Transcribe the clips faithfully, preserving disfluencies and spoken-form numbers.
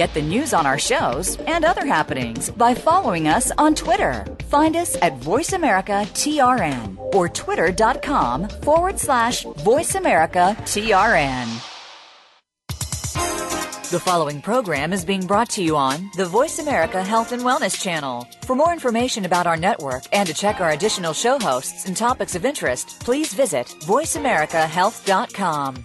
Get the news on our shows and other happenings by following us on Twitter. Find us at VoiceAmericaTRN or twitter.com forward slash VoiceAmericaTRN. The following program is being brought to you on the Voice America Health and Wellness Channel. For more information about our network and to check our additional show hosts and topics of interest, please visit voice america health dot com.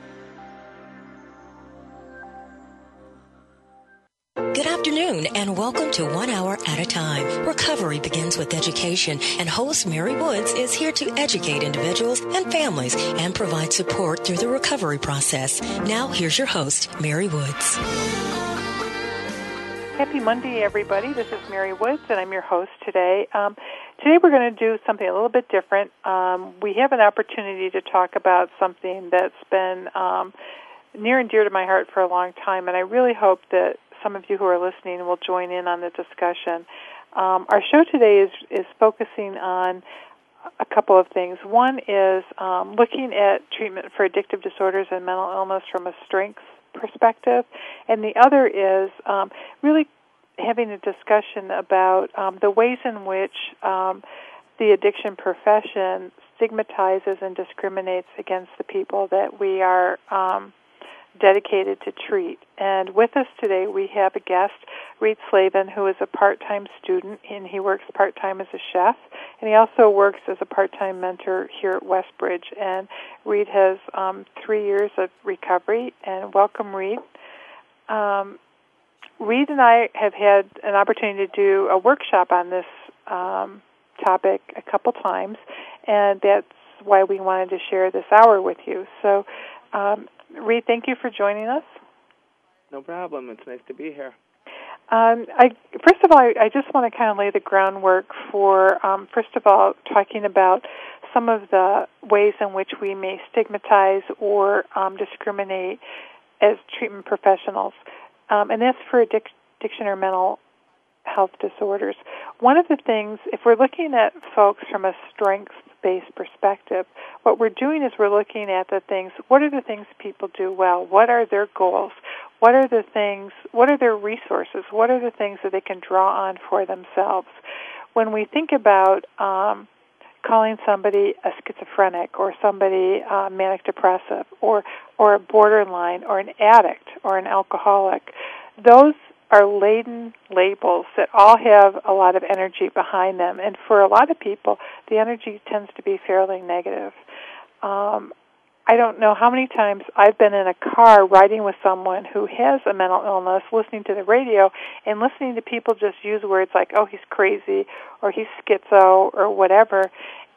Good afternoon and welcome to One Hour at a Time. Recovery begins with education, and host Mary Woods is here to educate individuals and families and provide support through the recovery process. Now here's your host, Mary Woods. Happy Monday, everybody. This is Mary Woods and I'm your host today. Um, today we're going to do something a little bit different. Um, we have an opportunity to talk about something that's been um, near and dear to my heart for a long time, and I really hope that some of you who are listening will join in on the discussion. Um, our show today is, is focusing on a couple of things. One is um, looking at treatment for addictive disorders and mental illness from a strengths perspective, and the other is um, really having a discussion about um, the ways in which um, the addiction profession stigmatizes and discriminates against the people that we are um, dedicated to treat. And with us today we have a guest, Reed Slavin, who is a part-time student, and he works part-time as a chef, and he also works as a part-time mentor here at Westbridge. And Reed has um, three years of recovery, and welcome, Reed. Um, Reed and I have had an opportunity to do a workshop on this um, topic a couple times, and that's why we wanted to share this hour with you. So, um, Reed, thank you for joining us. No problem. It's nice to be here. Um, I, first of all, I, I just want to kind of lay the groundwork for, um, first of all, talking about some of the ways in which we may stigmatize or um, discriminate as treatment professionals, um, and that's for addic- addiction or mental health disorders. One of the things, if we're looking at folks from a strengths based perspective, what we're doing is we're looking at the things, what are the things people do well? What are their goals? What are the things, what are their resources? What are the things that they can draw on for themselves? When we think about um, calling somebody a schizophrenic or somebody uh, manic depressive or, or a borderline or an addict or an alcoholic, those are laden labels that all have a lot of energy behind them. And for a lot of people, the energy tends to be fairly negative. Um, I don't know how many times I've been in a car riding with someone who has a mental illness, listening to the radio, and listening to people just use words like, oh, he's crazy, or he's schizo, or whatever.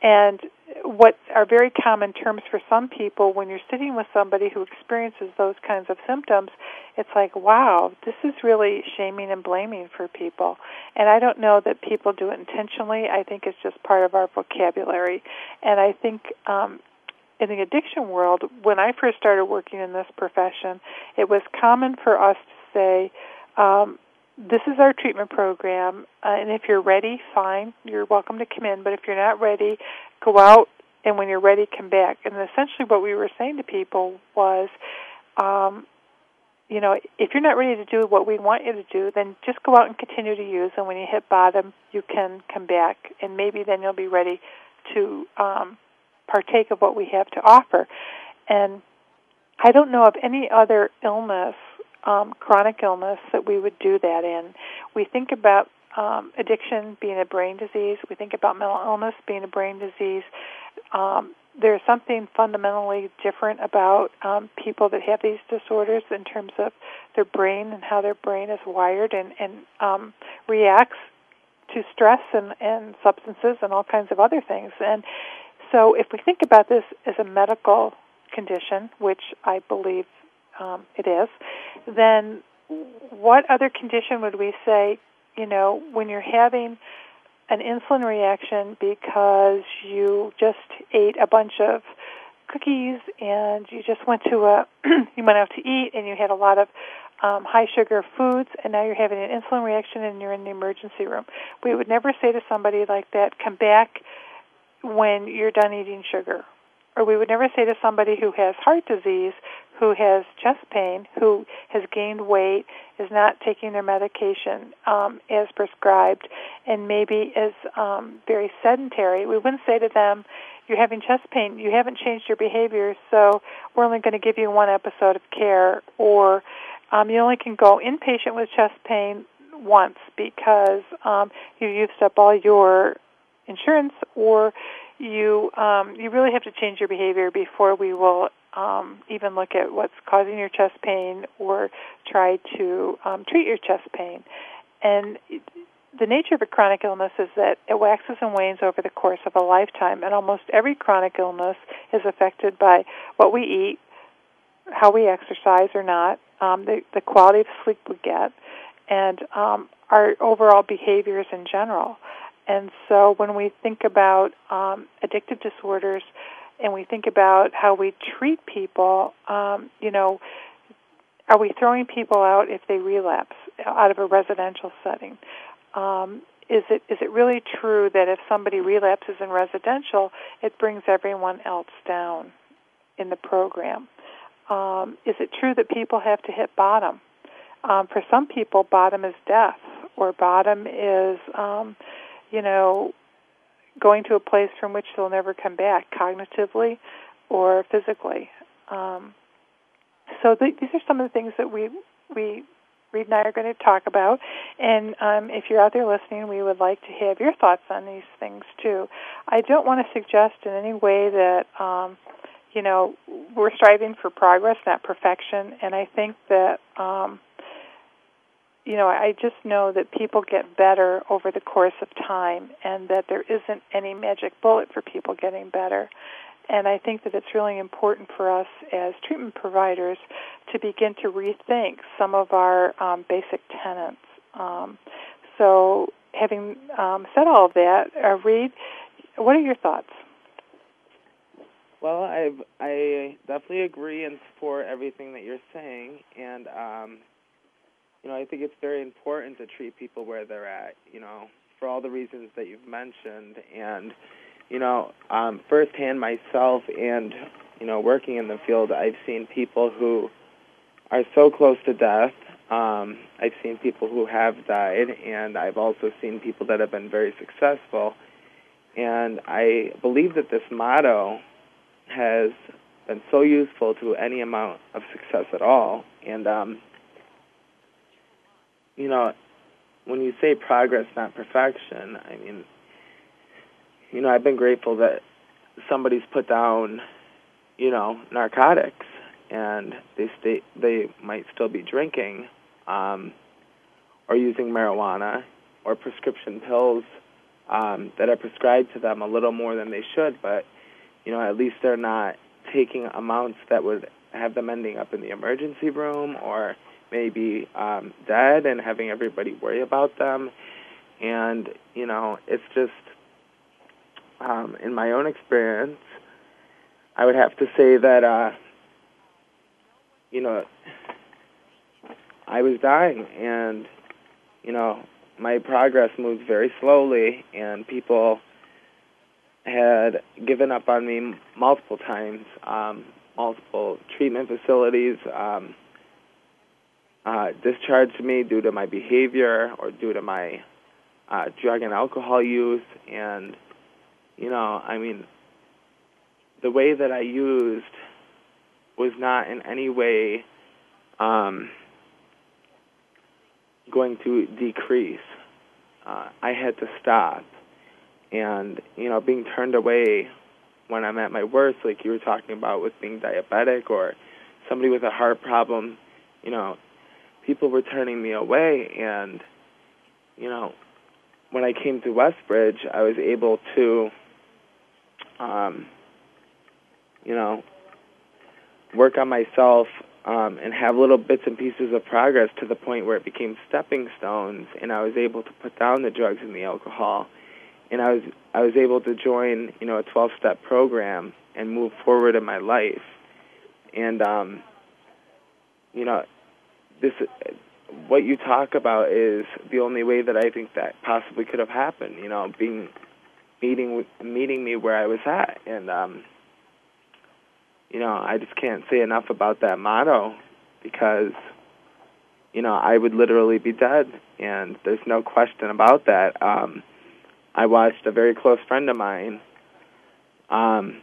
And what are very common terms for some people, when you're sitting with somebody who experiences those kinds of symptoms, it's like, wow, this is really shaming and blaming for people. And I don't know that people do it intentionally. I think it's just part of our vocabulary. And I think um, in the addiction world, when I first started working in this profession, it was common for us to say, um, this is our treatment program, uh, and if you're ready, fine, you're welcome to come in, but if you're not ready, go out, and when you're ready, come back. And essentially what we were saying to people was, um, you know, if you're not ready to do what we want you to do, then just go out and continue to use, and when you hit bottom, you can come back, and maybe then you'll be ready to um, partake of what we have to offer. And I don't know of any other illness, Um, chronic illness, that we would do that in. We think about um, addiction being a brain disease. We think about mental illness being a brain disease. Um, there's something fundamentally different about um, people that have these disorders in terms of their brain and how their brain is wired and, and um, reacts to stress and, and substances and all kinds of other things. And so if we think about this as a medical condition, which I believe Um, it is, then what other condition would we say, you know, when you're having an insulin reaction because you just ate a bunch of cookies and you just went to a, you went out to eat and you had a lot of um, high sugar foods and now you're having an insulin reaction and you're in the emergency room. We would never say to somebody like that, come back when you're done eating sugar. Or we would never say to somebody who has heart disease, who has chest pain, who has gained weight, is not taking their medication um, as prescribed, and maybe is um, very sedentary. We wouldn't say to them, you're having chest pain, you haven't changed your behavior, so we're only going to give you one episode of care, or um, you only can go inpatient with chest pain once because um, you used up all your insurance, or you um, you really have to change your behavior before we will um, even look at what's causing your chest pain or try to um, treat your chest pain. And the nature of a chronic illness is that it waxes and wanes over the course of a lifetime, and almost every chronic illness is affected by what we eat, how we exercise or not, um, the, the quality of sleep we get, and um, our overall behaviors in general. And so when we think about um, addictive disorders and we think about how we treat people, um, you know, are we throwing people out if they relapse out of a residential setting? Um, is it is it really true that if somebody relapses in residential, it brings everyone else down in the program? Um, is it true that people have to hit bottom? Um, for some people, bottom is death, or bottom is... Um, you know, going to a place from which they'll never come back, cognitively or physically. Um, so th- these are some of the things that we, we Reed and I are going to talk about. And um, if you're out there listening, we would like to have your thoughts on these things, too. I don't want to suggest in any way that, um, you know, we're striving for progress, not perfection. And I think that... Um, You know, I just know that people get better over the course of time and that there isn't any magic bullet for people getting better. And I think that it's really important for us as treatment providers to begin to rethink some of our um, basic tenets. Um, so having um, said all of that, uh, Reed, what are your thoughts? Well, I I definitely agree and support everything that you're saying, and um you know, I think it's very important to treat people where they're at, you know, for all the reasons that you've mentioned. And, you know, um, firsthand myself and, you know, working in the field, I've seen people who are so close to death. Um, I've seen people who have died, and I've also seen people that have been very successful. And I believe that this motto has been so useful to any amount of success at all. And, um, you know, when you say progress, not perfection, I mean, you know, I've been grateful that somebody's put down, you know, narcotics, and they stay, they might still be drinking um, or using marijuana or prescription pills um, that are prescribed to them a little more than they should, but, you know, at least they're not taking amounts that would have them ending up in the emergency room or maybe um, dead and having everybody worry about them. And, you know, it's just, um, in my own experience, I would have to say that, uh, you know, I was dying and, you know, my progress moved very slowly and people had given up on me multiple times, um, multiple treatment facilities, um, Uh, discharged me due to my behavior or due to my uh, drug and alcohol use. And, you know, I mean, the way that I used was not in any way um, going to decrease. Uh, I had to stop. And, you know, being turned away when I'm at my worst, like you were talking about with being diabetic or somebody with a heart problem, you know, people were turning me away, and, you know, when I came to Westbridge, I was able to, um, you know, work on myself um, and have little bits and pieces of progress to the point where it became stepping stones, and I was able to put down the drugs and the alcohol and I was I was able to join, you know, a twelve-step program and move forward in my life. And um, you know, this what you talk about is the only way that I think that possibly could have happened. You know, being meeting meeting me where I was at, and um, you know, I just can't say enough about that motto, because you know, I would literally be dead, and there's no question about that. Um, I watched a very close friend of mine um,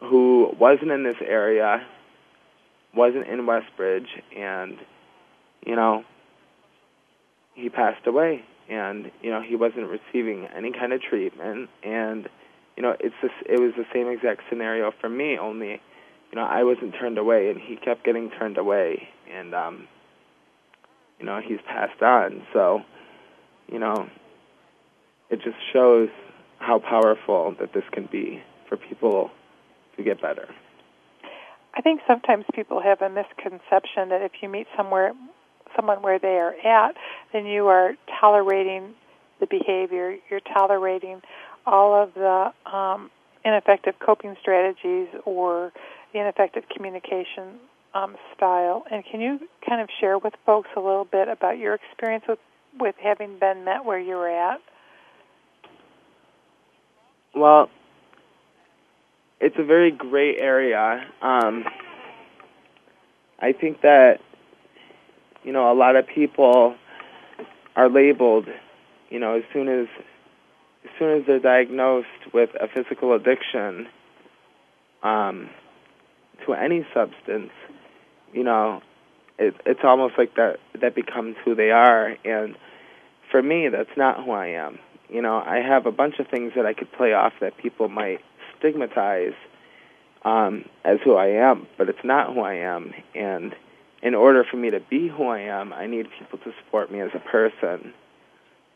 who wasn't in this area, wasn't in Westbridge, and, you know, he passed away, and, you know, he wasn't receiving any kind of treatment, and, you know, it's just, it was the same exact scenario for me, only, you know, I wasn't turned away, and he kept getting turned away, and, um, you know, he's passed on, so, you know, it just shows how powerful that this can be for people to get better. I think sometimes people have a misconception that if you meet somewhere, someone where they are at, then you are tolerating the behavior. You're tolerating all of the um, ineffective coping strategies or the ineffective communication um, style. And can you kind of share with folks a little bit about your experience with, with having been met where you were at? Well, it's a very gray area. Um, I think that, you know, a lot of people are labeled, you know, as soon as as soon as they're diagnosed with a physical addiction um, to any substance, you know, it, it's almost like that that becomes who they are. And for me, that's not who I am. You know, I have a bunch of things that I could play off that people might stigmatize um, as who I am, but it's not who I am. And in order for me to be who I am, I need people to support me as a person,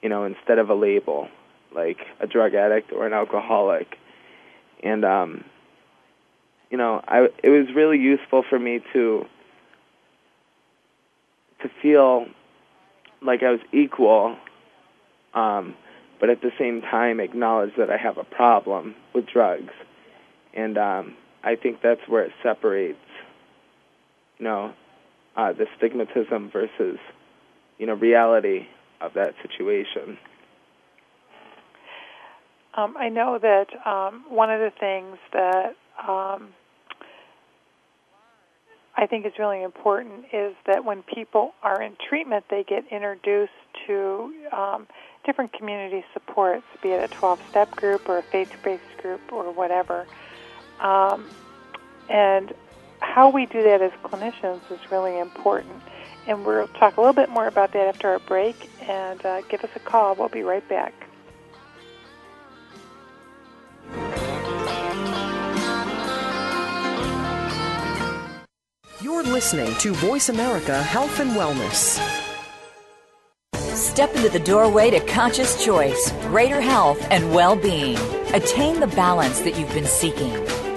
you know, instead of a label, like a drug addict or an alcoholic. And, um, you know, I, it was really useful for me to to feel like I was equal, um but at the same time acknowledge that I have a problem with drugs. And um, I think that's where it separates, you know, uh, the stigmatism versus, you know, reality of that situation. Um, I know that um, one of the things that um, I think is really important is that when people are in treatment, they get introduced to um, different community supports, be it a twelve-step group or a faith-based group or whatever. Um, and how we do that as clinicians is really important. And we'll talk a little bit more about that after our break. And uh, give us a call. We'll be right back. You're listening to Voice America Health and Wellness. Step into the doorway to conscious choice, greater health, and well-being. Attain the balance that you've been seeking.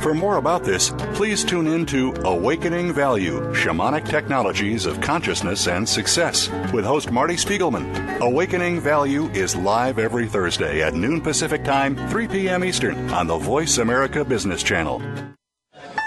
For more about this, please tune in to Awakening Value, Shamanic Technologies of Consciousness and Success with host Marty Spiegelman. Awakening Value is live every Thursday at noon Pacific Time, three p.m. Eastern on the Voice America Business Channel.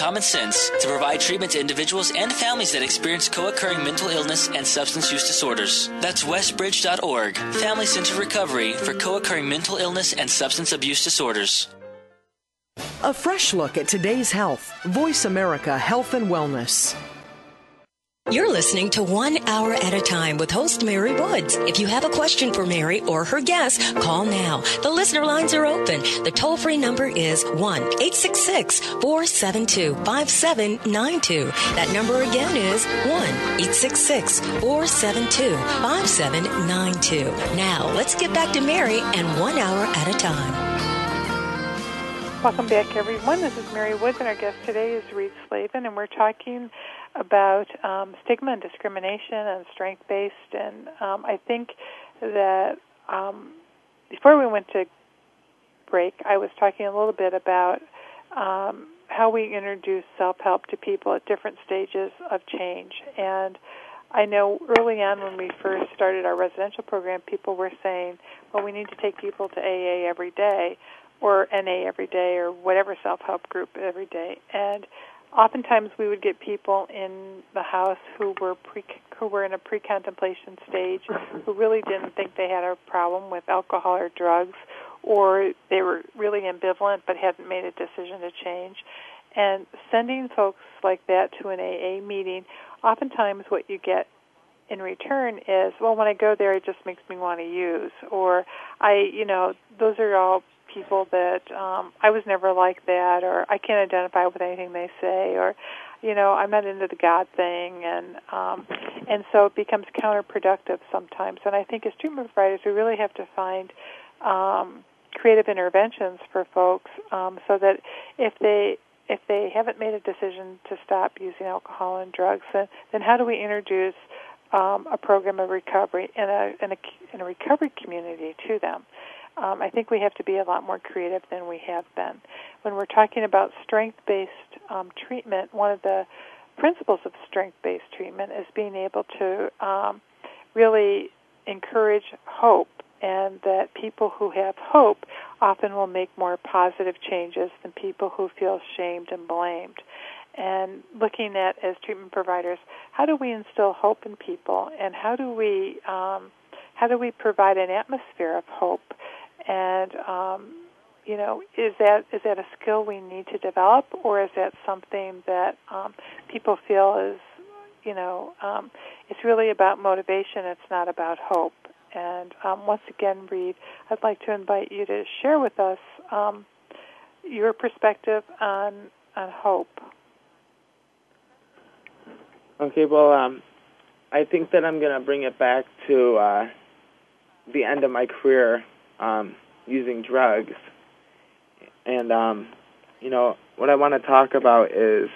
common sense to provide treatment to individuals and families that experience co-occurring mental illness and substance use disorders. That's westbridge dot org, family-centered recovery for co-occurring mental illness and substance abuse disorders. A fresh look at today's health. Voice America Health and Wellness. You're listening to One Hour at a Time with host Mary Woods. If you have a question for Mary or her guests, call now. The listener lines are open. The toll-free number is one eight six six, four seven two, five seven nine two. That number again is one eight six six, four seven two, five seven nine two. Now, let's get back to Mary and One Hour at a Time. Welcome back, everyone. This is Mary Woods, and our guest today is Reed Slavin, and we're talking about um, stigma and discrimination and strength-based. And um, I think that um, before we went to break, I was talking a little bit about um, how we introduce self-help to people at different stages of change. And I know early on when we first started our residential program, people were saying, well, we need to take people to A A every day or N A every day or whatever self-help group every day. And oftentimes we would get people in the house who were pre, who were in a pre-contemplation stage, who really didn't think they had a problem with alcohol or drugs, or they were really ambivalent but hadn't made a decision to change. And sending folks like that to an A A meeting, oftentimes what you get in return is, well, when I go there, it just makes me want to use, or I, you know, those are all people that um, I was never like that, or I can't identify with anything they say, or, you know, I'm not into the God thing, and um, and so it becomes counterproductive sometimes. And I think as treatment providers, we really have to find um, creative interventions for folks um, so that if they if they haven't made a decision to stop using alcohol and drugs, then, then how do we introduce um, a program of recovery in a, in a in a recovery community to them? Um, I think we have to be a lot more creative than we have been. When we're talking about strength-based um, treatment, one of the principles of strength-based treatment is being able to um, really encourage hope, and that people who have hope often will make more positive changes than people who feel shamed and blamed. And looking at, as treatment providers, how do we instill hope in people, and how do we, um, how do we provide an atmosphere of hope? And, um, you know, is that is that a skill we need to develop, or is that something that um, people feel is, you know, um, it's really about motivation, it's not about hope. And um, once again, Reed, I'd like to invite you to share with us um, your perspective on, on hope. Okay, well, um, I think that I'm going to bring it back to uh, the end of my career. Um, using drugs, and um, you know what I want to talk about is,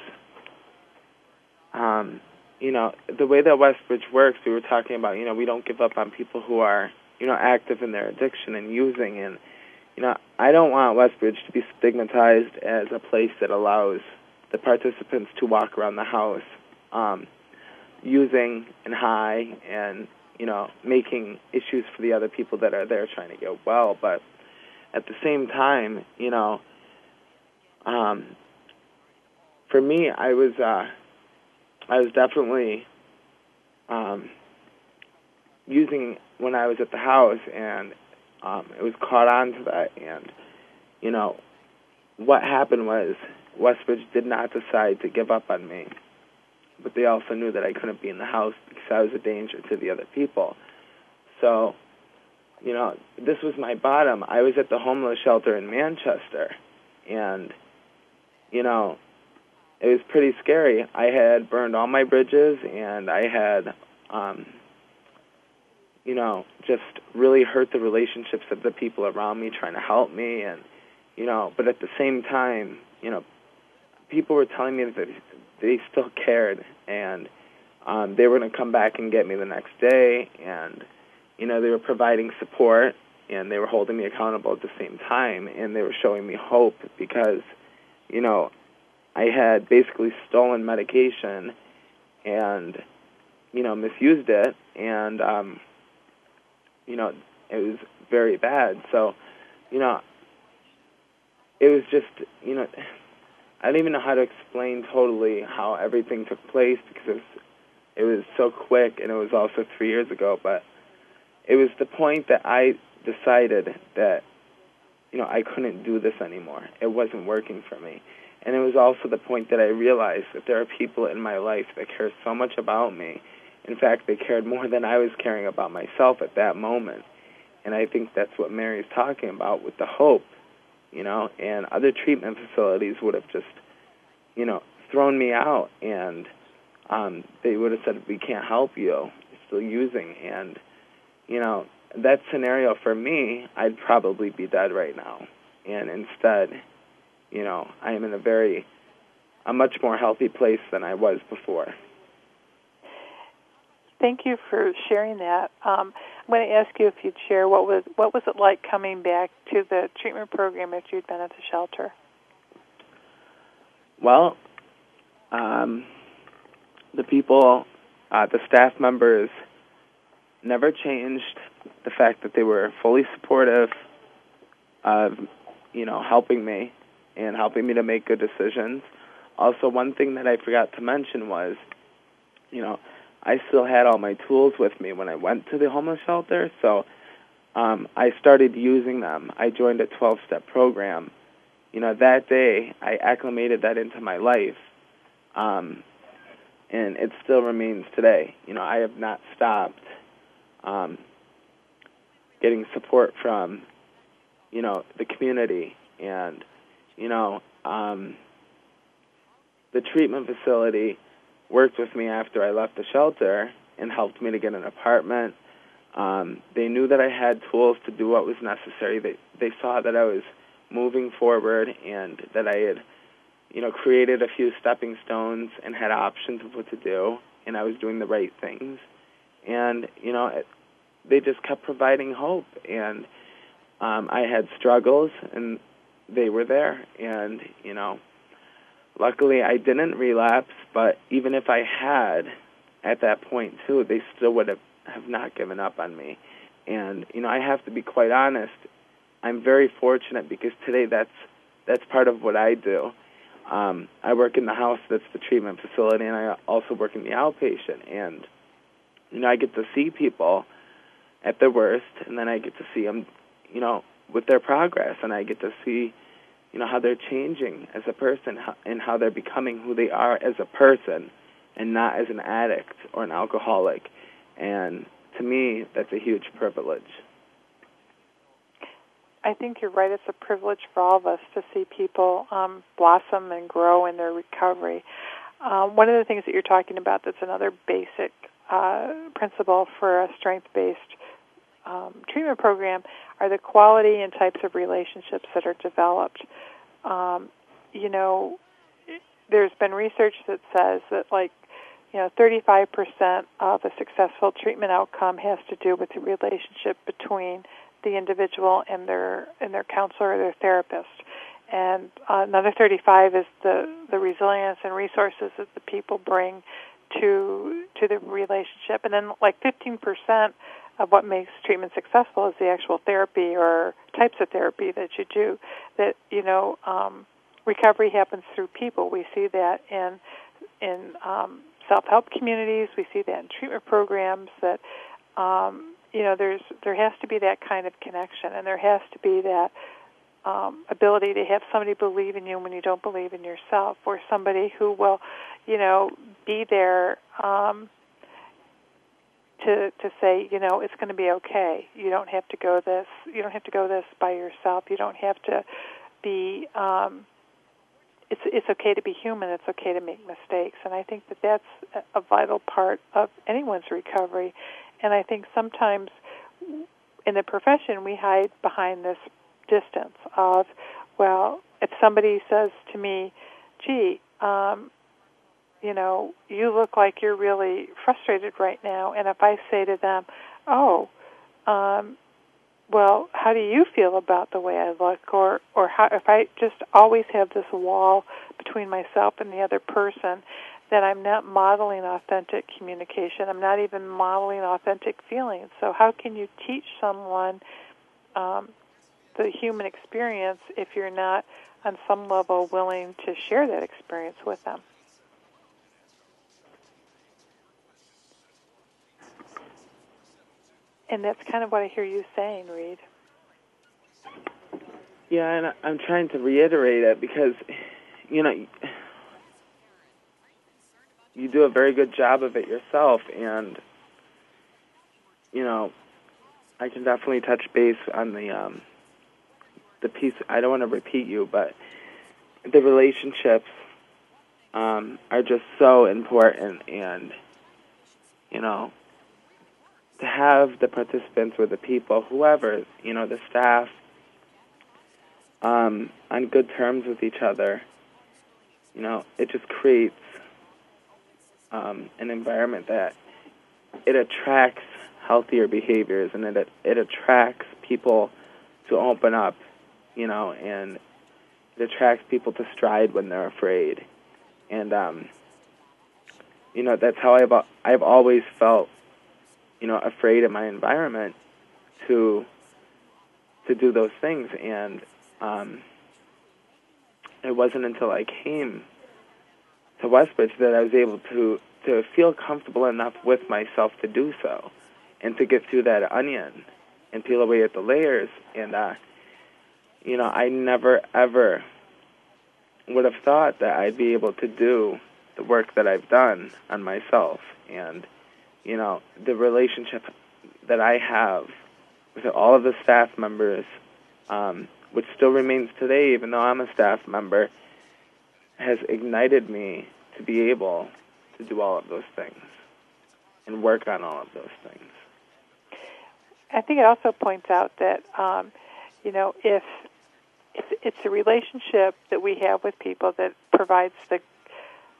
um, you know, the way that Westbridge works. We were talking about, you know, we don't give up on people who are, you know, active in their addiction and using, and you know, I don't want Westbridge to be stigmatized as a place that allows the participants to walk around the house, um, using and high and, you know, making issues for the other people that are there trying to get well. But at the same time, you know, um, for me, I was uh, I was definitely um, using when I was at the house, and um, it was caught on to that. And, you know, what happened was Westbridge did not decide to give up on me, but they also knew that I couldn't be in the house because I was a danger to the other people. So, you know, this was my bottom. I was at the homeless shelter in Manchester, and, you know, it was pretty scary. I had burned all my bridges, and I had, um, you know, just really hurt the relationships of the people around me trying to help me. And, you know, but at the same time, you know, people were telling me that they still cared, and um, they were going to come back and get me the next day, and, you know, they were providing support, and they were holding me accountable at the same time, and they were showing me hope because, you know, I had basically stolen medication and, you know, misused it, and, um, you know, it was very bad. So, you know, it was just, you know, I don't even know how to explain totally how everything took place because it was, it was so quick, and it was also three years ago, but it was the point that I decided that, you know, I couldn't do this anymore. It wasn't working for me. And it was also the point that I realized that there are people in my life that care so much about me. In fact, they cared more than I was caring about myself at that moment. And I think that's what Mary's talking about with the hope, you know, and other treatment facilities would have just, you know, thrown me out, and um, they would have said, we can't help you, you're still using. And, you know, that scenario for me, I'd probably be dead right now. And instead, you know, I am in a very, a much more healthy place than I was before. Thank you for sharing that. Um, I'm going to ask you if you'd share what was what was it like coming back to the treatment program after you'd been at the shelter? Well, um, the people, uh, the staff members, never changed the fact that they were fully supportive of, you know, helping me and helping me to make good decisions. Also, one thing that I forgot to mention was, you know, I still had all my tools with me when I went to the homeless shelter, so um, I started using them. I joined a twelve-step program. You know, that day, I acclimated that into my life, um, and it still remains today. You know, I have not stopped um, getting support from, you know, the community and, you know, um, the treatment facility worked with me after I left the shelter and helped me to get an apartment. Um, they knew that I had tools to do what was necessary. They they saw that I was moving forward and that I had, you know, created a few stepping stones and had options of what to do, and I was doing the right things. And, you know, it, they just kept providing hope. And um, I had struggles, and they were there, and, you know, luckily I didn't relapse, but even if I had at that point, too, they still would have, have not given up on me. And, you know, I have to be quite honest, I'm very fortunate because today that's that's part of what I do. Um, I work in the house that's the treatment facility, and I also work in the outpatient. And, you know, I get to see people at their worst, and then I get to see them, you know, with their progress, and I get to see, you know, how they're changing as a person and how they're becoming who they are as a person and not as an addict or an alcoholic. And to me, that's a huge privilege. I think you're right. It's a privilege for all of us to see people um, blossom and grow in their recovery. Um, one of the things that you're talking about that's another basic uh, principle for a strength-based um, treatment program are the quality and types of relationships that are developed. Um, you know, there's been research that says that, like, you know, thirty-five percent of a successful treatment outcome has to do with the relationship between the individual and their and their counselor or their therapist. And uh, another thirty-five is the, the resilience and resources that the people bring to to the relationship. And then, like, fifteen percent of what makes treatment successful is the actual therapy or types of therapy that you do. That, you know, um, recovery happens through people. We see that in in um, self-help communities. We see that in treatment programs. That um, you know, there's there has to be that kind of connection, and there has to be that um, ability to have somebody believe in you when you don't believe in yourself, or somebody who will, you know, be there. Um, To, to say, you know, it's going to be okay. You don't have to go this. You don't have to go this by yourself. You don't have to be. Um, it's it's okay to be human. It's okay to make mistakes. And I think that that's a vital part of anyone's recovery. And I think sometimes in the profession we hide behind this distance of, well, if somebody says to me, gee, um, you know, you look like you're really frustrated right now. And if I say to them, oh, um, well, how do you feel about the way I look? Or, or how, if I just always have this wall between myself and the other person, then I'm not modeling authentic communication. I'm not even modeling authentic feelings. So how can you teach someone um, the human experience if you're not on some level willing to share that experience with them? And that's kind of what I hear you saying, Reid. Yeah, and I'm trying to reiterate it because, you know, you do a very good job of it yourself, and, you know, I can definitely touch base on the um, the piece. I don't want to repeat you, but the relationships um, are just so important, and, you know, to have the participants or the people, whoever, you know, the staff, um, on good terms with each other, you know, it just creates um, an environment that it attracts healthier behaviors, and it it attracts people to open up, you know, and it attracts people to stride when they're afraid. And, um, you know, that's how I've, I've always felt, you know, afraid of my environment to to do those things. And um, it wasn't until I came to Westbridge that I was able to, to feel comfortable enough with myself to do so and to get through that onion and peel away at the layers. And, uh, you know, I never, ever would have thought that I'd be able to do the work that I've done on myself. And you know, the relationship that I have with all of the staff members, um, which still remains today, even though I'm a staff member, has ignited me to be able to do all of those things and work on all of those things. I think it also points out that, um, you know, if it's, it's a relationship that we have with people that provides the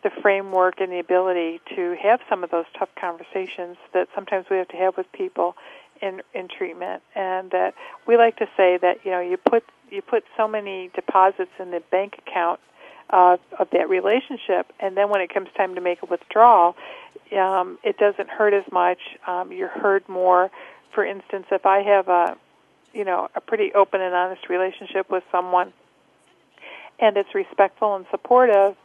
the framework and the ability to have some of those tough conversations that sometimes we have to have with people in in treatment. And that we like to say that, you know, you put you put so many deposits in the bank account uh, of that relationship, and then when it comes time to make a withdrawal, um, it doesn't hurt as much. Um, you're heard more. For instance, if I have a, you know, a pretty open and honest relationship with someone, and it's respectful and supportive,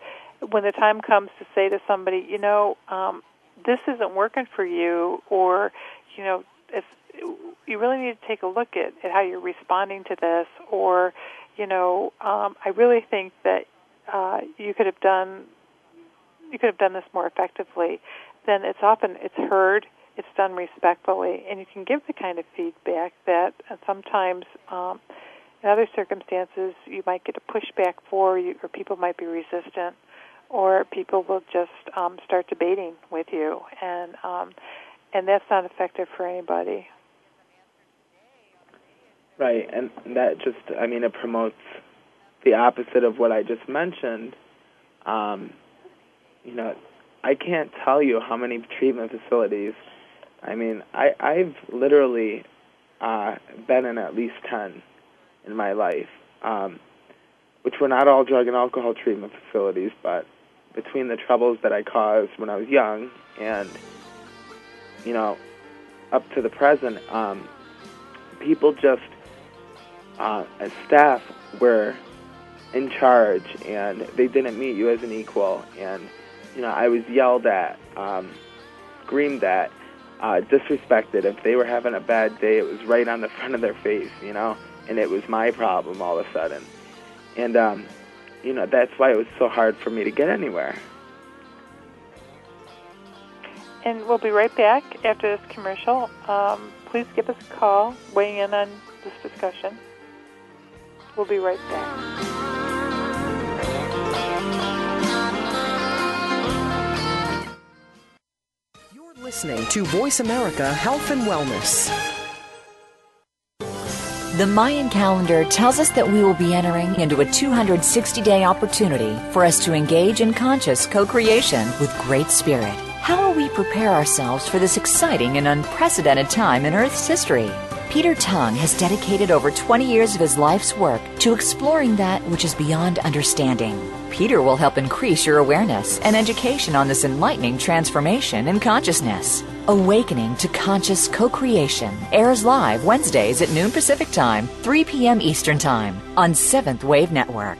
when the time comes to say to somebody, you know, um, this isn't working for you, or, you know, if you really need to take a look at, at how you're responding to this, or, you know, um, I really think that uh, you could have done you could have done this more effectively, then it's often it's heard, it's done respectfully, and you can give the kind of feedback that sometimes um, in other circumstances you might get a pushback for, you, or people might be resistant. Or people will just um, start debating with you, and um, and that's not effective for anybody. Right, and that just, I mean, it promotes the opposite of what I just mentioned. Um, you know, I can't tell you how many treatment facilities, I mean, I, I've literally uh, been in at least ten in my life, um, which were not all drug and alcohol treatment facilities, but between the troubles that I caused when I was young and, you know, up to the present, um, people just, uh, as staff, were in charge, and they didn't meet you as an equal. And, you know, I was yelled at, um, screamed at, uh, disrespected. If they were having a bad day, it was right on the front of their face, you know, and it was my problem all of a sudden. And, um, you know, that's why it was so hard for me to get anywhere. And we'll be right back after this commercial. Um, please give us a call, weighing in on this discussion. We'll be right back. You're listening to Voice America Health and Wellness. The Mayan calendar tells us that we will be entering into a two hundred sixty day opportunity for us to engage in conscious co-creation with Great Spirit. How will we prepare ourselves for this exciting and unprecedented time in Earth's history? Peter Tung has dedicated over twenty years of his life's work to exploring that which is beyond understanding. Peter will help increase your awareness and education on this enlightening transformation in consciousness. Awakening to Conscious Co-Creation airs live Wednesdays at noon Pacific Time, three p.m. Eastern Time on Seventh Wave Network.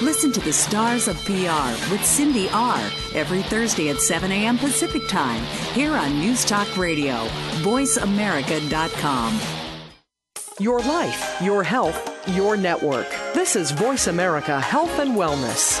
Listen to the Stars of P R with Cindy R. every Thursday at seven a.m. Pacific Time here on News Talk Radio, voice america dot com. Your life, your health, your network. This is Voice America Health and Wellness.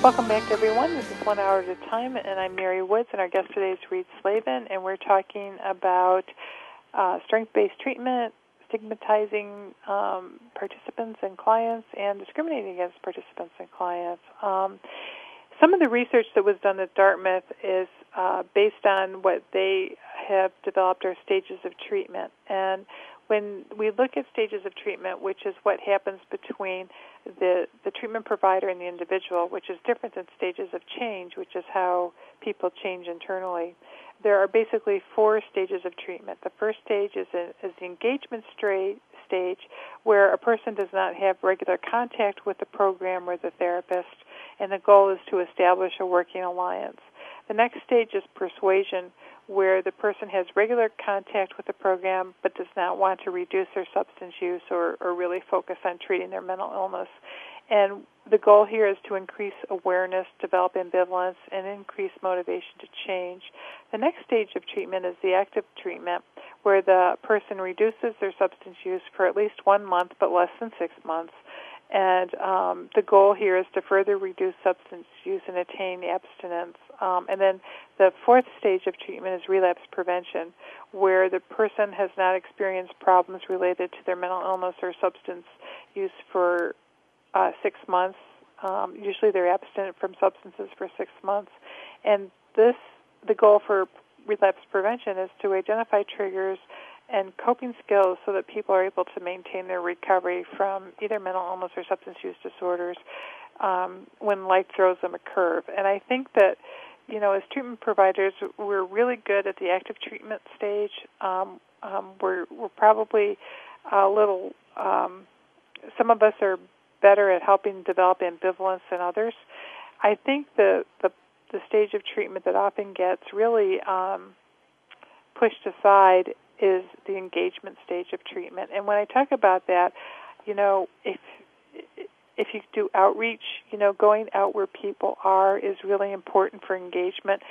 Welcome back, everyone. This is One Hour at a Time, and I'm Mary Woods, and our guest today is Reed Slavin, and we're talking about uh, strength-based treatment, stigmatizing um, participants and clients, and discriminating against participants and clients. Um, some of the research that was done at Dartmouth is uh, based on what they have developed are stages of treatment. And when we look at stages of treatment, which is what happens between the, the treatment provider and the individual, which is different than stages of change, which is how people change internally, there are basically four stages of treatment. The first stage is, a, is the engagement stage, where a person does not have regular contact with the program or the therapist, and the goal is to establish a working alliance. The next stage is persuasion, where the person has regular contact with the program but does not want to reduce their substance use or, or really focus on treating their mental illness. And the goal here is to increase awareness, develop ambivalence, and increase motivation to change. The next stage of treatment is the active treatment, where the person reduces their substance use for at least one month but less than six months. And um, the goal here is to further reduce substance use and attain abstinence. Um, and then the fourth stage of treatment is relapse prevention, where the person has not experienced problems related to their mental illness or substance use for uh, six months. Um, usually they're abstinent from substances for six months. And this, the goal for relapse prevention is to identify triggers and coping skills so that people are able to maintain their recovery from either mental illness or substance use disorders um, when life throws them a curve. And I think that, you know, as treatment providers, we're really good at the active treatment stage. Um, um, we're, we're probably a little, um, some of us are better at helping develop ambivalence than others. I think the, the, the stage of treatment that often gets really um, pushed aside is the engagement stage of treatment. And when I talk about that, you know, if if you do outreach, you know, going out where people are is really important for engagement.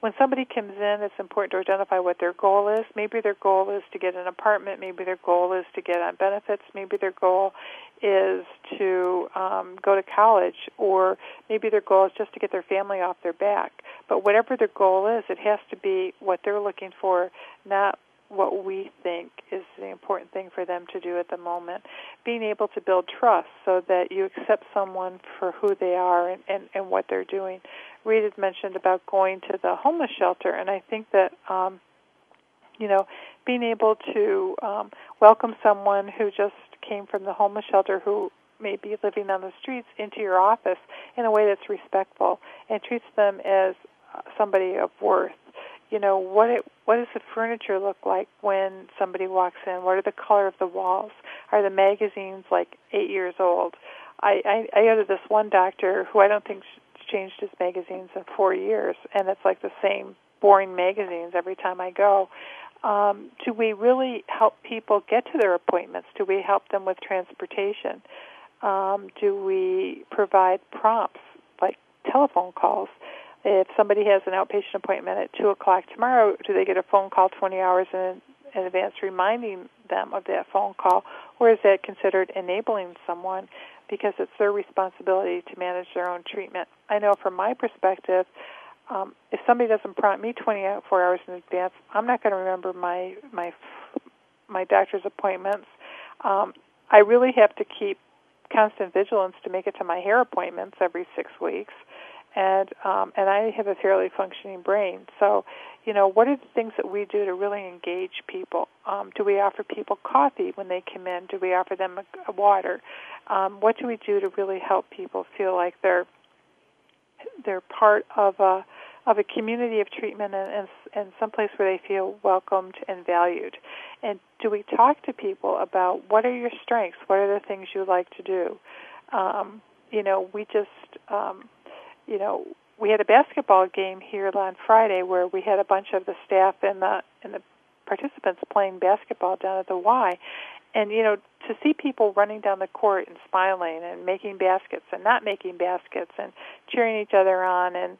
when somebody comes in, it's important to identify what their goal is. Maybe their goal is to get an apartment. Maybe their goal is to get on benefits. Maybe their goal is to um, go to college, or maybe their goal is just to get their family off their back. But whatever their goal is, it has to be what they're looking for, not what we think is the important thing for them to do at the moment. Being able to build trust so that you accept someone for who they are and, and, and what they're doing. Reid had mentioned about going to the homeless shelter, and I think that, um, you know, being able to um, welcome someone who just came from the homeless shelter who may be living on the streets into your office in a way that's respectful and treats them as somebody of worth. You know, what it, what does the furniture look like when somebody walks in? What are the color of the walls? Are the magazines, like, eight years old? I, I, I go to this one doctor who I don't think changed his magazines in four years, and it's like the same boring magazines every time I go. Um, do we really help people get to their appointments? Do we help them with transportation? Um, do we provide prompts, like telephone calls? If somebody has an outpatient appointment at two o'clock tomorrow, do they get a phone call twenty hours in, in advance reminding them of that phone call? Or is that considered enabling someone because it's their responsibility to manage their own treatment? I know from my perspective, um, if somebody doesn't prompt me twenty-four hours in advance, I'm not going to remember my, my, my doctor's appointments. Um, I really have to keep constant vigilance to make it to my hair appointments every six weeks. And um, and I have a fairly functioning brain. So, you know, what are the things that we do to really engage people? Um, do we offer people coffee when they come in? Do we offer them a, a water? Um, what do we do to really help people feel like they're they're part of a of a community of treatment and, and and someplace where they feel welcomed and valued? And do we talk to people about what are your strengths? What are the things you like to do? Um, you know, we just um, You know, we had a basketball game here on Friday where we had a bunch of the staff and the and the participants playing basketball down at the Y. And, you know, to see people running down the court and smiling and making baskets and not making baskets and cheering each other on and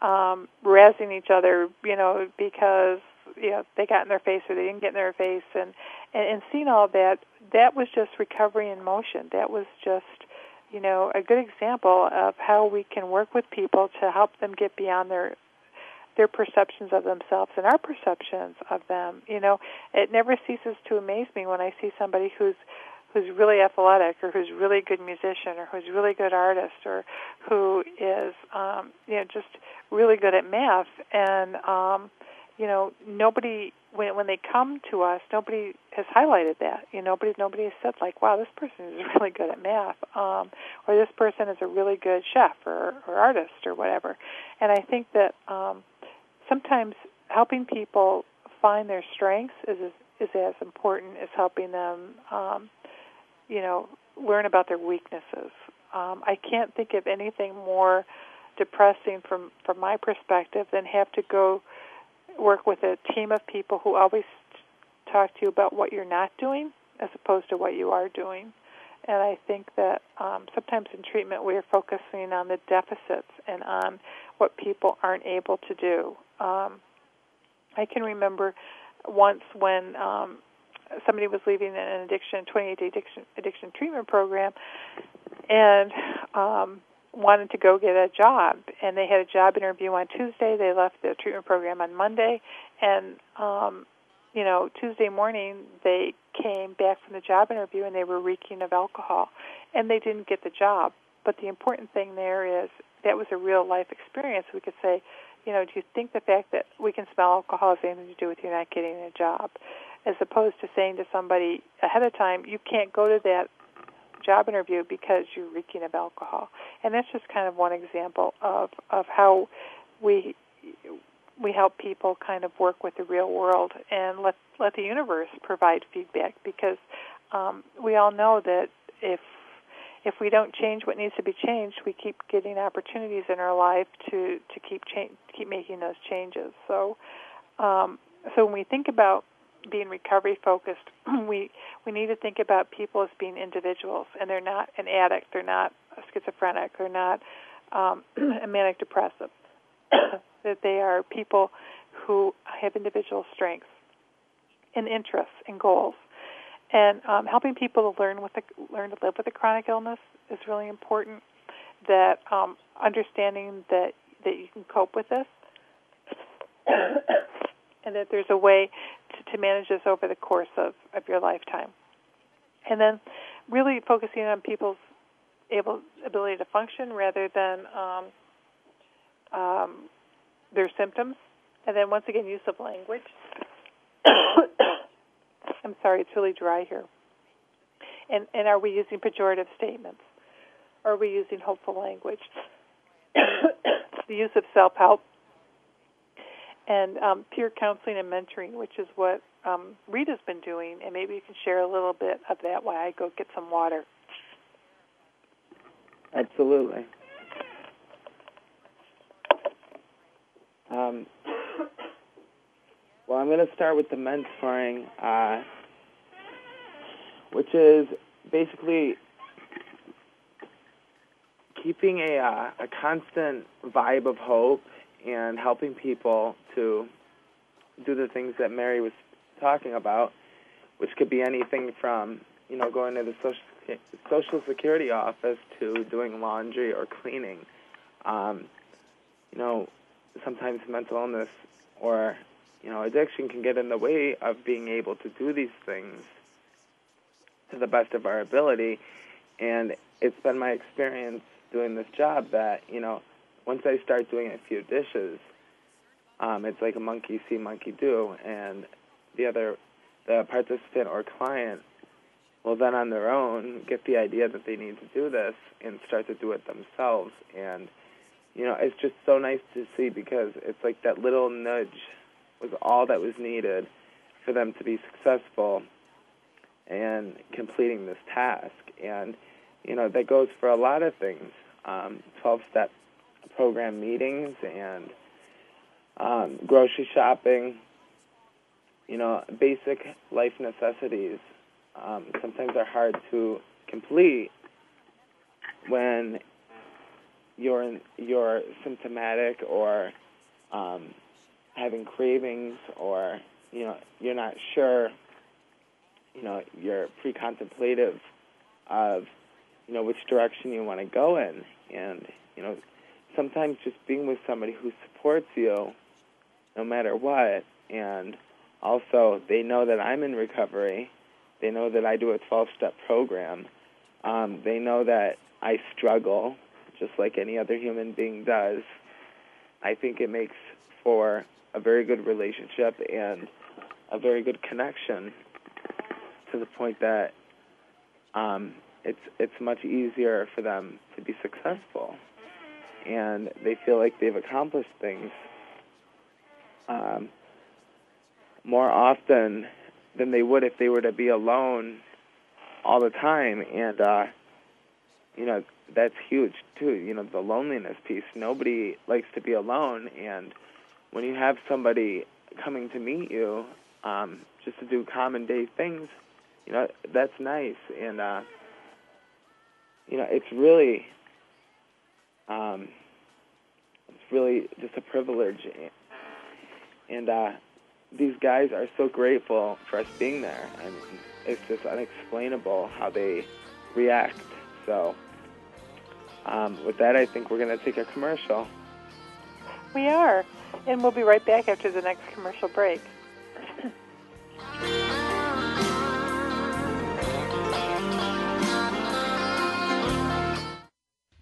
um, razzing each other, you know, because, you know, they got in their face or they didn't get in their face. And, and, and seeing all that, that was just recovery in motion. That was just, you know, a good example of how we can work with people to help them get beyond their their perceptions of themselves and our perceptions of them. You know, it never ceases to amaze me when I see somebody who's who's really athletic or who's really good musician or who's really good artist or who is, um, you know, just really good at math. And, um, you know, nobody, when when they come to us, nobody has highlighted that. You know, nobody nobody has said, like, wow, this person is really good at math, um, or this person is a really good chef or, or artist or whatever. And I think that um, sometimes helping people find their strengths is is, is as important as helping them, um, you know, learn about their weaknesses. Um, I can't think of anything more depressing from from my perspective than have to go work with a team of people who always talk to you about what you're not doing as opposed to what you are doing. And I think that um, sometimes in treatment we are focusing on the deficits and on what people aren't able to do. Um, I can remember once when um, somebody was leaving an addiction, twenty-eight-day addiction, addiction treatment program, and um, wanted to go get a job, and they had a job interview on Tuesday. They left the treatment program on Monday, and, um, you know, Tuesday morning they came back from the job interview and they were reeking of alcohol, and they didn't get the job. But the important thing there is that was a real-life experience. We could say, you know, do you think the fact that we can smell alcohol has anything to do with you not getting a job, as opposed to saying to somebody ahead of time, you can't go to that job interview because you're reeking of alcohol. And that's just kind of one example of, of how we we help people kind of work with the real world and let let the universe provide feedback, because um, we all know that if if we don't change what needs to be changed, we keep getting opportunities in our life to to keep cha- keep making those changes. So um, so when we think about being recovery focused, we we need to think about people as being individuals, and they're not an addict, they're not a schizophrenic, they're not um, a manic depressive. that they are people who have individual strengths and interests and goals. And um, helping people to learn, with the, learn to live with a chronic illness is really important. That um, understanding that, that you can cope with this and that there's a way to, to manage this over the course of, of your lifetime. And then really focusing on people's able, ability to function rather than um, um, their symptoms. And then once again, use of language. I'm sorry, it's really dry here. And and are we using pejorative statements? Are we using hopeful language? The use of self-help and um, peer counseling and mentoring, which is what um, Rita's been doing, and maybe you can share a little bit of that while I go get some water. Absolutely. Um, well, I'm going to start with the mentoring, uh, which is basically keeping a, uh, a constant vibe of hope and helping people to do the things that Mary was talking about, which could be anything from, you know, going to the Social, social Security office to doing laundry or cleaning. Um, you know, sometimes mental illness or, you know, addiction can get in the way of being able to do these things to the best of our ability. And it's been my experience doing this job that, you know, once I start doing a few dishes, um, it's like a monkey see, monkey do, and the other, the participant or client will then on their own get the idea that they need to do this and start to do it themselves. And, you know, it's just so nice to see, because it's like that little nudge was all that was needed for them to be successful in completing this task. And, you know, that goes for a lot of things, um, twelve-step program meetings and um, grocery shopping, you know, basic life necessities um, sometimes are hard to complete when you're, you're symptomatic or um, having cravings or, you know, you're not sure, you know, you're pre-contemplative of, you know, which direction you want to go in. And, you know, sometimes just being with somebody who supports you no matter what, and also they know that I'm in recovery, they know that I do a twelve-step program, um, they know that I struggle just like any other human being does. I think it makes for a very good relationship and a very good connection, to the point that um, it's it's much easier for them to be successful, and they feel like they've accomplished things um, more often than they would if they were to be alone all the time. And uh, you know, that's huge too. You know, the loneliness piece. Nobody likes to be alone, and when you have somebody coming to meet you um, just to do common day things, you know, that's nice. And uh, you know, it's really. Um, it's really just a privilege, and uh, these guys are so grateful for us being there. I mean, it's just unexplainable how they react. So, um, with that, I think we're going to take a commercial. We are, and we'll be right back after the next commercial break.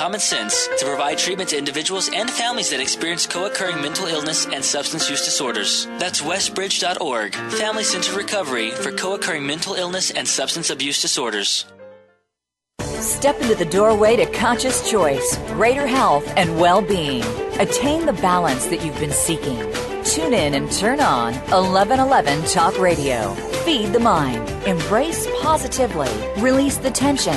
common sense to provide treatment to individuals and families that experience co-occurring mental illness and substance use disorders. That's westbridge dot org, family-centered recovery for co-occurring mental illness and substance abuse disorders. Step into the doorway to conscious choice, greater health, and well-being. Attain the balance that you've been seeking. Tune in and turn on eleven eleven Talk Radio. Feed the mind. Embrace positively. Release the tension.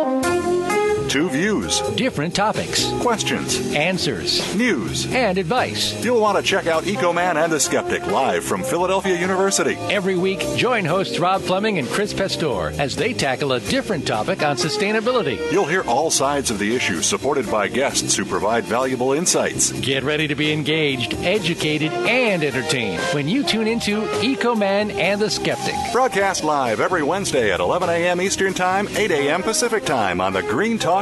Two views, different topics, questions, answers, news, and advice. You'll want to check out Eco Man and the Skeptic live from Philadelphia University. Every week, join hosts Rob Fleming and Chris Pastor as they tackle a different topic on sustainability. You'll hear all sides of the issue, supported by guests who provide valuable insights. Get ready to be engaged, educated, and entertained when you tune into Eco Man and the Skeptic. Broadcast live every Wednesday at eleven a.m. Eastern Time, eight a.m. Pacific Time on the Green Talk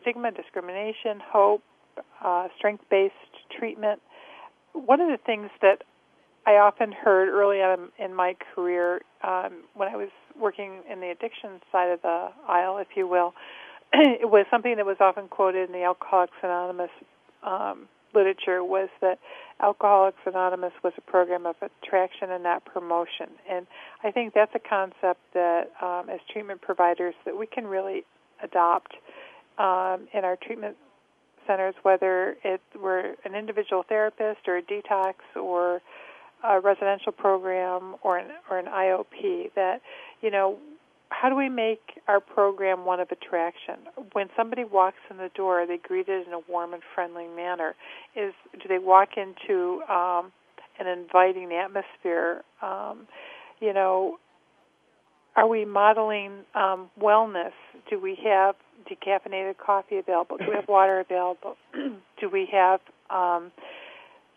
stigma, discrimination, hope, uh, strength-based treatment. One of the things that I often heard early on in my career um, when I was working in the addiction side of the aisle, if you will, it was something that was often quoted in the Alcoholics Anonymous um, literature, was that Alcoholics Anonymous was a program of attraction and not promotion. And I think that's a concept that um, as treatment providers that we can really adopt Um, in our treatment centers, whether it were an individual therapist or a detox or a residential program or an, or an I O P, that, you know, how do we make our program one of attraction? When somebody walks in the door, are they greeted in a warm and friendly manner? Is do they walk into um, an inviting atmosphere? Um, you know, are we modeling um, wellness? Do we have decaffeinated coffee available? Do we have water available? Do we have, um,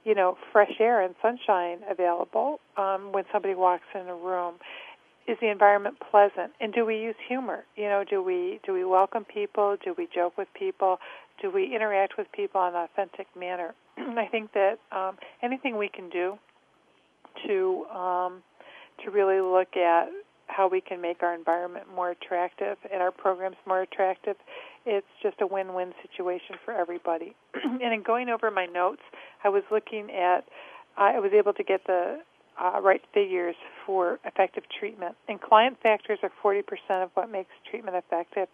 you know, fresh air and sunshine available um, when somebody walks in a room? Is the environment pleasant? And do we use humor? You know, do we do we welcome people? Do we joke with people? Do we interact with people in an authentic manner? I think that um, anything we can do to um, to really look at how we can make our environment more attractive and our programs more attractive, it's just a win-win situation for everybody. And in going over my notes, I was looking at, I was able to get the uh, right figures for effective treatment. And client factors are forty percent of what makes treatment effective.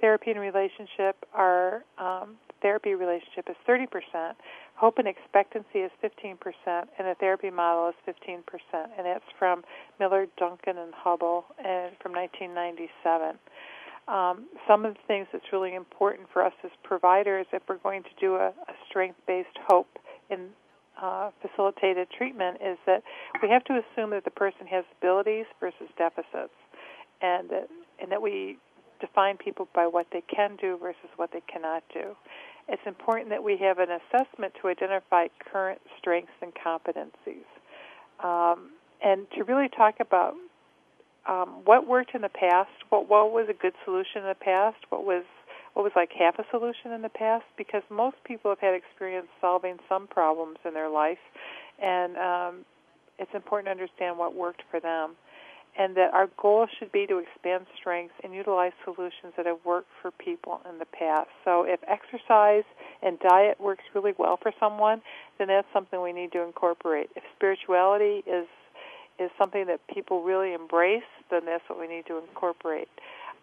Therapy and relationship are, um, therapy relationship is thirty percent. Hope and expectancy is fifteen percent, and the therapy model is fifteen percent, and it's from Miller, Duncan, and Hubble, and from nineteen ninety-seven. Um, some of the things that's really important for us as providers, if we're going to do a, a strength-based hope in uh, facilitated treatment, is that we have to assume that the person has abilities versus deficits, and that, and that we define people by what they can do versus what they cannot do. It's important that we have an assessment to identify current strengths and competencies, um, and to really talk about um, what worked in the past, what what was a good solution in the past, what was what was like half a solution in the past, because most people have had experience solving some problems in their life, and um, it's important to understand what worked for them. and that our goal should be to expand strengths and utilize solutions that have worked for people in the past. So if exercise and diet works really well for someone, then that's something we need to incorporate. If spirituality is is something that people really embrace, then that's what we need to incorporate.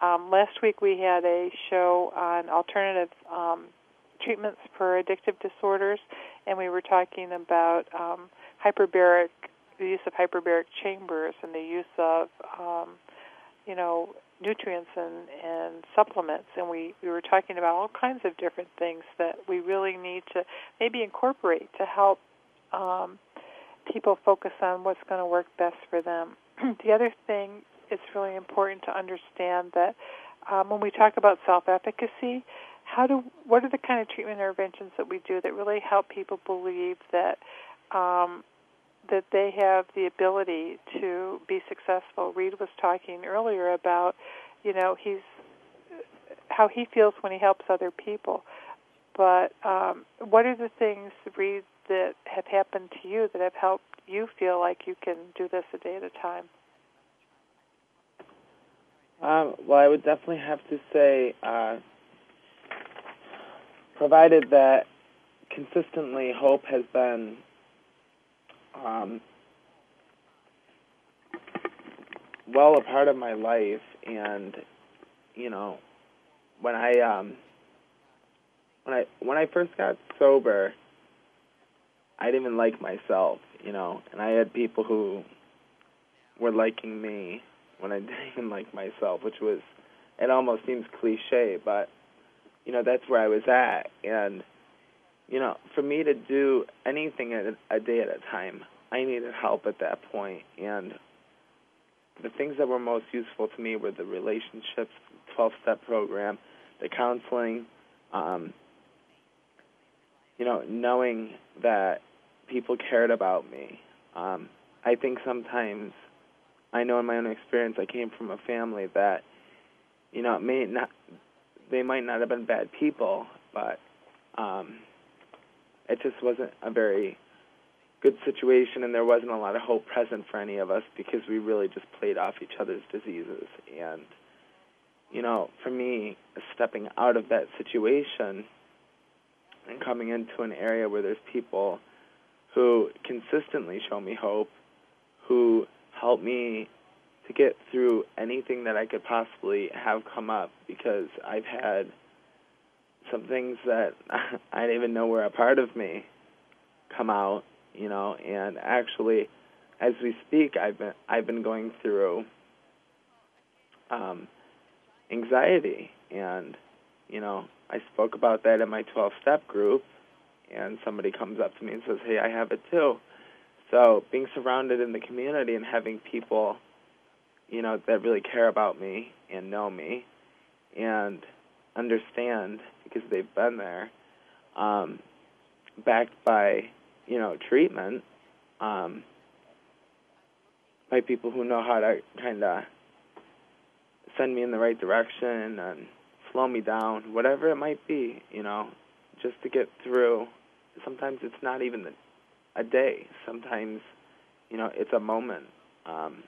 Um, last week we had a show on alternative um, treatments for addictive disorders, and we were talking about um, hyperbaric, the use of hyperbaric chambers and the use of, um, you know, nutrients and, and supplements. And we, we were talking about all kinds of different things that we really need to maybe incorporate to help um, people focus on what's going to work best for them. The other thing, it's really important to understand that um, when we talk about self-efficacy, how do what are the kind of treatment interventions that we do that really help people believe that um, that they have the ability to be successful? Reed was talking earlier about, you know, he's how he feels when he helps other people. But um, what are the things, Reed, that have happened to you that have helped you feel like you can do this a day at a time? Um, well, I would definitely have to say, uh, provided that consistently hope has been um, well a part of my life, and you know, when I um, when I when I first got sober, I didn't even like myself, you know, and I had people who were liking me when I didn't even like myself, which was, it almost seems cliche, but, you know, that's where I was at. And, you know, for me to do anything a, a day at a time, I needed help at that point. And the things that were most useful to me were the relationships, twelve-step program, the counseling, um, you know, knowing that people cared about me. Um, I think sometimes, I know in my own experience, I came from a family that, you know, it may not, they might not have been bad people, but um, it just wasn't a very good situation, and there wasn't a lot of hope present for any of us because we really just played off each other's diseases. And, you know, for me, stepping out of that situation and coming into an area where there's people who consistently show me hope, who help me to get through anything that I could possibly have come up, because I've had some things that I didn't even know were a part of me come out, you know. And actually, as we speak, I've been I've been going through um, anxiety, and you know, I spoke about that in my twelve-step group, and somebody comes up to me and says, "Hey, I have it too." So being surrounded in the community and having people, you know, that really care about me and know me and understand because they've been there, um, backed by, you know, treatment, um, by people who know how to kind of send me in the right direction and slow me down, whatever it might be, you know, just to get through. Sometimes it's not even the a day. Sometimes, you know, it's a moment. Um,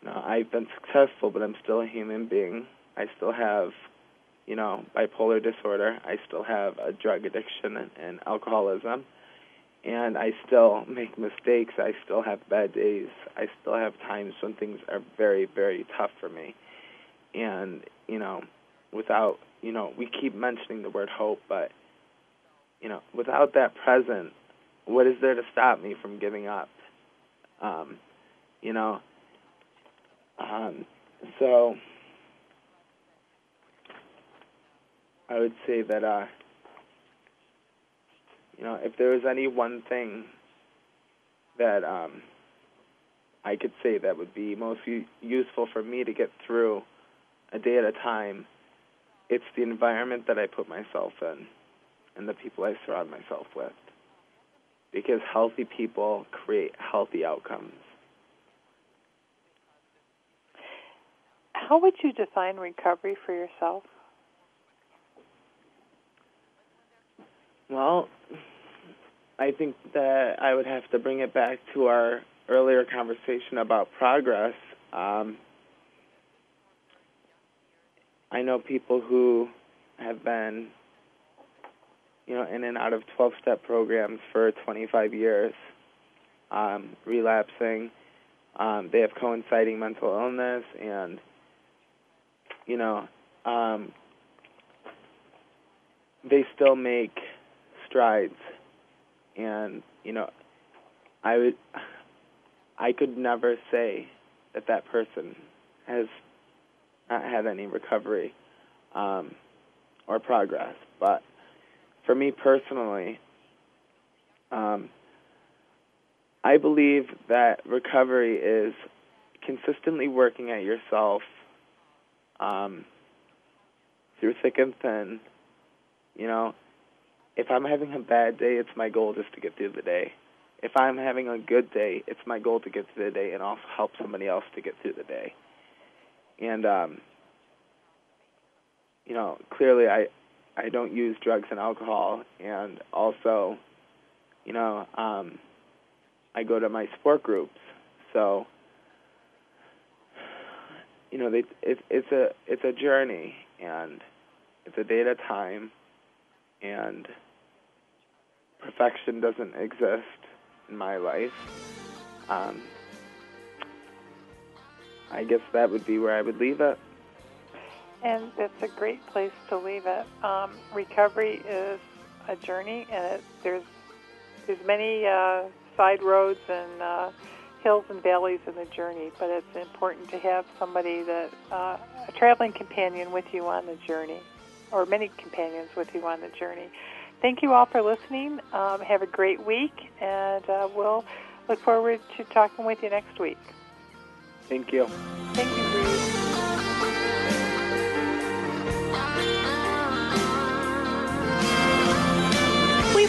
you know, I've been successful, but I'm still a human being. I still have, you know, bipolar disorder. I still have a drug addiction and, and alcoholism. And I still make mistakes. I still have bad days. I still have times when things are very, very tough for me. And, you know, without, you know, we keep mentioning the word hope, but, you know, without that present, what is there to stop me from giving up? Um, you know, um, so I would say that, uh, you know, if there was any one thing that um, I could say that would be most u- useful for me to get through a day at a time, it's the environment that I put myself in and the people I surround myself with. Because healthy people create healthy outcomes. How would you define recovery for yourself? Well, I think that I would have to bring it back to our earlier conversation about progress, um, I know people who have been, you know, in and out of twelve-step programs for twenty-five years, um, relapsing. Um, they have coinciding mental illness, and, you know, um, they still make strides. And, you know, I would, I could never say that that person has not had any recovery um, or progress. But for me personally, um, I believe that recovery is consistently working at yourself um, through thick and thin. You know, if I'm having a bad day, it's my goal just to get through the day. If I'm having a good day, it's my goal to get through the day and also help somebody else to get through the day. And, um, you know, clearly I, I don't use drugs and alcohol. And also, you know, um, I go to my sport groups. So, you know, they, it, it's a it's a journey, and it's a day at a time, and perfection doesn't exist in my life. Um, I guess that would be where I would leave it. And it's a great place to leave it. Um, recovery is a journey, and it, there's there's many uh, side roads and uh, hills and valleys in the journey, but it's important to have somebody that uh, a traveling companion with you on the journey, or many companions with you on the journey. Thank you all for listening. Um, have a great week, and uh, we'll look forward to talking with you next week. Thank you. Thank you, Reed. We